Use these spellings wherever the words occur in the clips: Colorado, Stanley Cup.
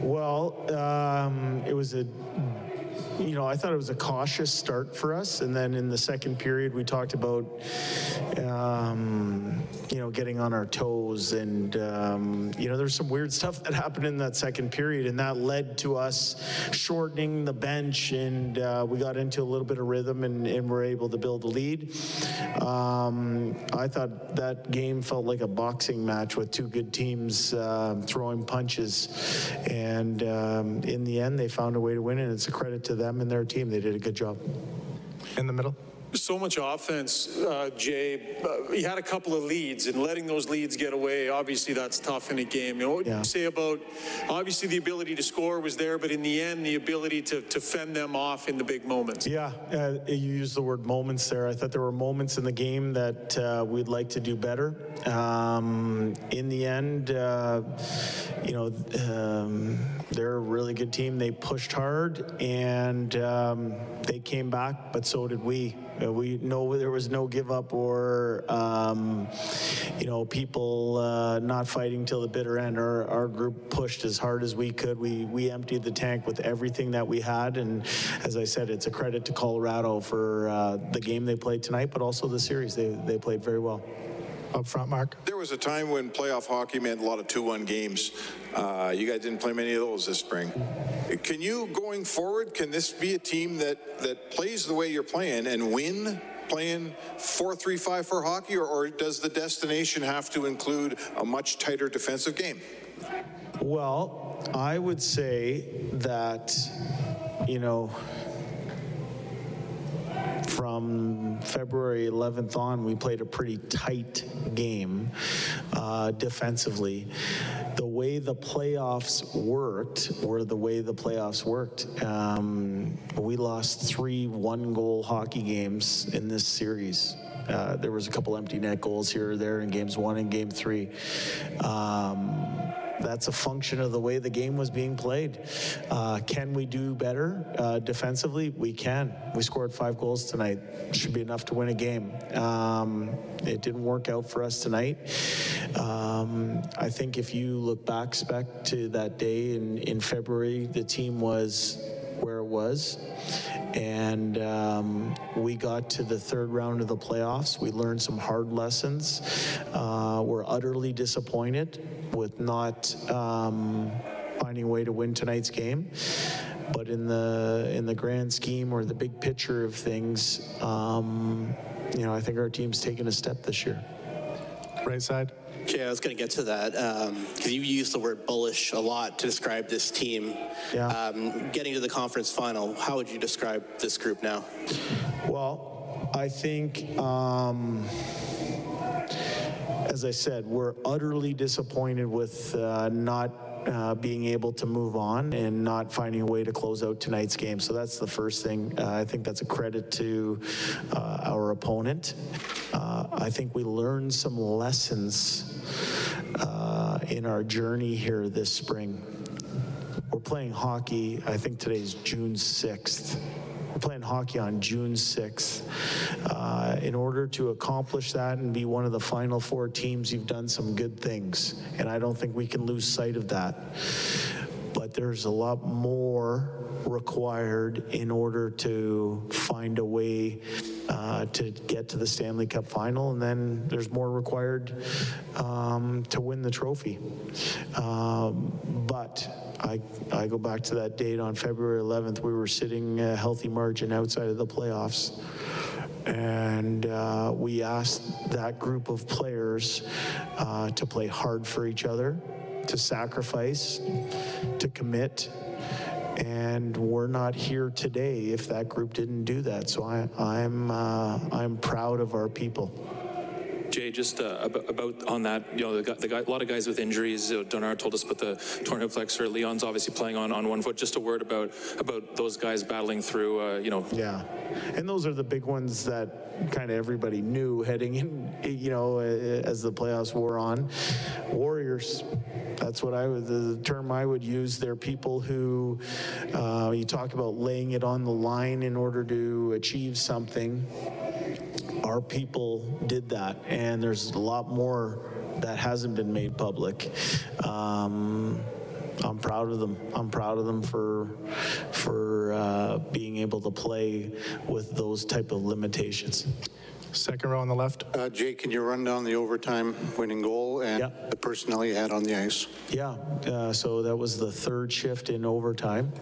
Well, it was a, you know, I thought it was a cautious start for us. And then in the second period, we talked about, you know, getting on our toes. And, you know, there's some weird stuff that happened in that second period. And that led to us shortening the bench. And we got into a little bit of rhythm and were able to build a lead. I thought that game felt like a boxing match with two good teams throwing punches. And in the end, they found a way to win. And it's a credit to them and their team. They did a good job. In the middle. So much offense, Jay. You had a couple of leads, and letting those leads get away, obviously that's tough in a game. You know, what would you say about, obviously the ability to score was there, but in the end, the ability to fend them off in the big moments? Yeah, you used the word moments there. I thought there were moments in the game that we'd like to do better. In the end, you know, they're a really good team. They pushed hard, and they came back, but so did we. We know there was no give up or, you know, people not fighting till the bitter end. Our group pushed as hard as we could. We emptied the tank with everything that we had. And as I said, it's a credit to Colorado for the game they played tonight, but also the series. They played very well. Up front, Mark. There was a time when playoff hockey meant a lot of 2-1 games. You guys didn't play many of those this spring. Can you, going forward, can this be a team that plays the way you're playing and win, playing 4-3-5 for hockey, or does the destination have to include a much tighter defensive game? Well, I would say that, you know, from February 11th on, we played a pretty tight game defensively. The way the playoffs worked we lost 3 one-goal hockey games in this series. There was a couple empty net goals here or there in games 1 and game 3. That's a function of the way the game was being played. Can we do better defensively? We can. We scored 5 goals tonight. Should be enough to win a game. It didn't work out for us tonight. I think if you look back, Spec, to that day in February, the team was where it was. And we got to the third round of the playoffs. We learned some hard lessons. We're utterly disappointed with not finding a way to win tonight's game. But in the grand scheme or the big picture of things, you know, I think our team's taken a step this year. Right side. Jay, I was going to get to that because you used the word bullish a lot to describe this team. Yeah. Getting to the conference final, how would you describe this group now? Well, I think, as I said, we're utterly disappointed with not being able to move on and not finding a way to close out tonight's game. So that's the first thing. I think that's a credit to our opponent. I think we learned some lessons in our journey here this spring. We're playing hockey, I think today's June 6th. We're playing hockey on June 6th. In order to accomplish that and be one of the final 4 teams, you've done some good things. And I don't think we can lose sight of that. But there's a lot more required in order to find a way to get to the Stanley Cup final. And then there's more required to win the trophy. But I go back to that date on February 11th. We were sitting a healthy margin outside of the playoffs. And we asked that group of players to play hard for each other, to sacrifice, to commit. And we're not here today if that group didn't do that. So I'm proud of our people. Jay, just about on that, you know, a lot of guys with injuries. Donar told us about the torn hip flexor. Leon's obviously playing on one foot. Just a word about those guys battling through, you know. Yeah, and those are the big ones that kind of everybody knew heading in, you know, as the playoffs wore on. Warriors. That's what the term I would use. They're people who, you talk about laying it on the line in order to achieve something. Our people did that, and there's a lot more that hasn't been made public. I'm proud of them. I'm proud of them for being able to play with those type of limitations. Second row on the left. Jake, can you run down the overtime winning goal and the personnel you had on the ice? Yeah, so that was the third shift in overtime,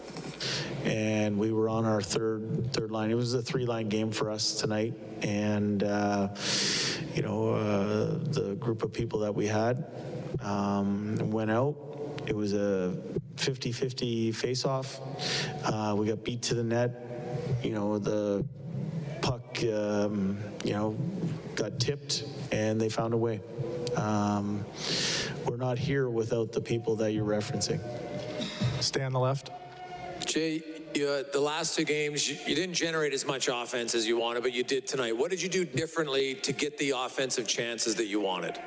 and we were on our third line. It was a three-line game for us tonight, and you know, the group of people that we had went out. It was a 50-50 face-off. We got beat to the net. You know, the puck, you know, got tipped, and they found a way. We're not here without the people that you're referencing. Stay on the left. Jay, the last two games, you didn't generate as much offense as you wanted, but you did tonight. What did you do differently to get the offensive chances that you wanted?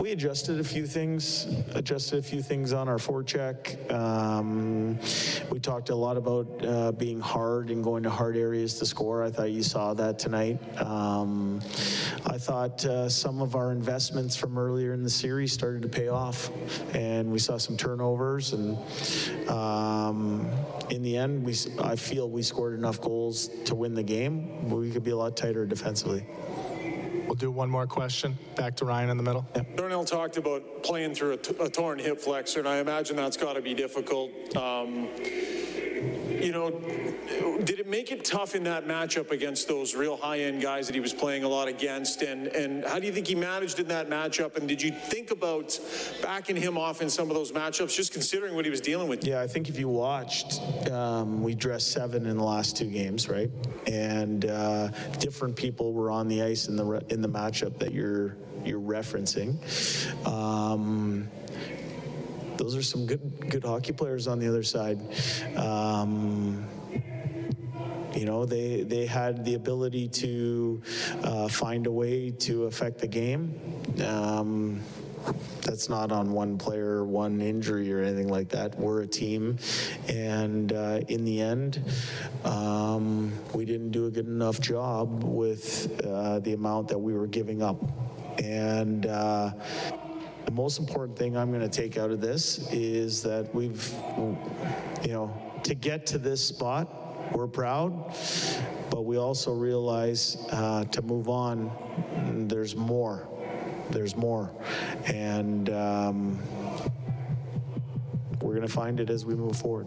We adjusted a few things. Adjusted a few things on our forecheck. We talked a lot about being hard and going to hard areas to score. I thought you saw that tonight. I thought some of our investments from earlier in the series started to pay off, and we saw some turnovers. And in the end, I feel we scored enough goals to win the game. We could be a lot tighter defensively. We'll do one more question. Back to Ryan in the middle. Yep. Darnell talked about playing through a torn hip flexor, and I imagine that's got to be difficult. You know, did it make it tough in that matchup against those real high-end guys that he was playing a lot against? And how do you think he managed in that matchup? And did you think about backing him off in some of those matchups, just considering what he was dealing with? Yeah, I think if you watched, we dressed seven in the last two games, right? And different people were on the ice in the matchup that you're referencing. Those are some good hockey players on the other side. You know, they had the ability to find a way to affect the game. That's not on one player, one injury, or anything like that. We're a team, and in the end, we didn't do a good enough job with the amount that we were giving up. And the most important thing I'm going to take out of this is that we've, you know, to get to this spot, we're proud, but we also realize to move on, there's more. There's more. And we're going to find it as we move forward.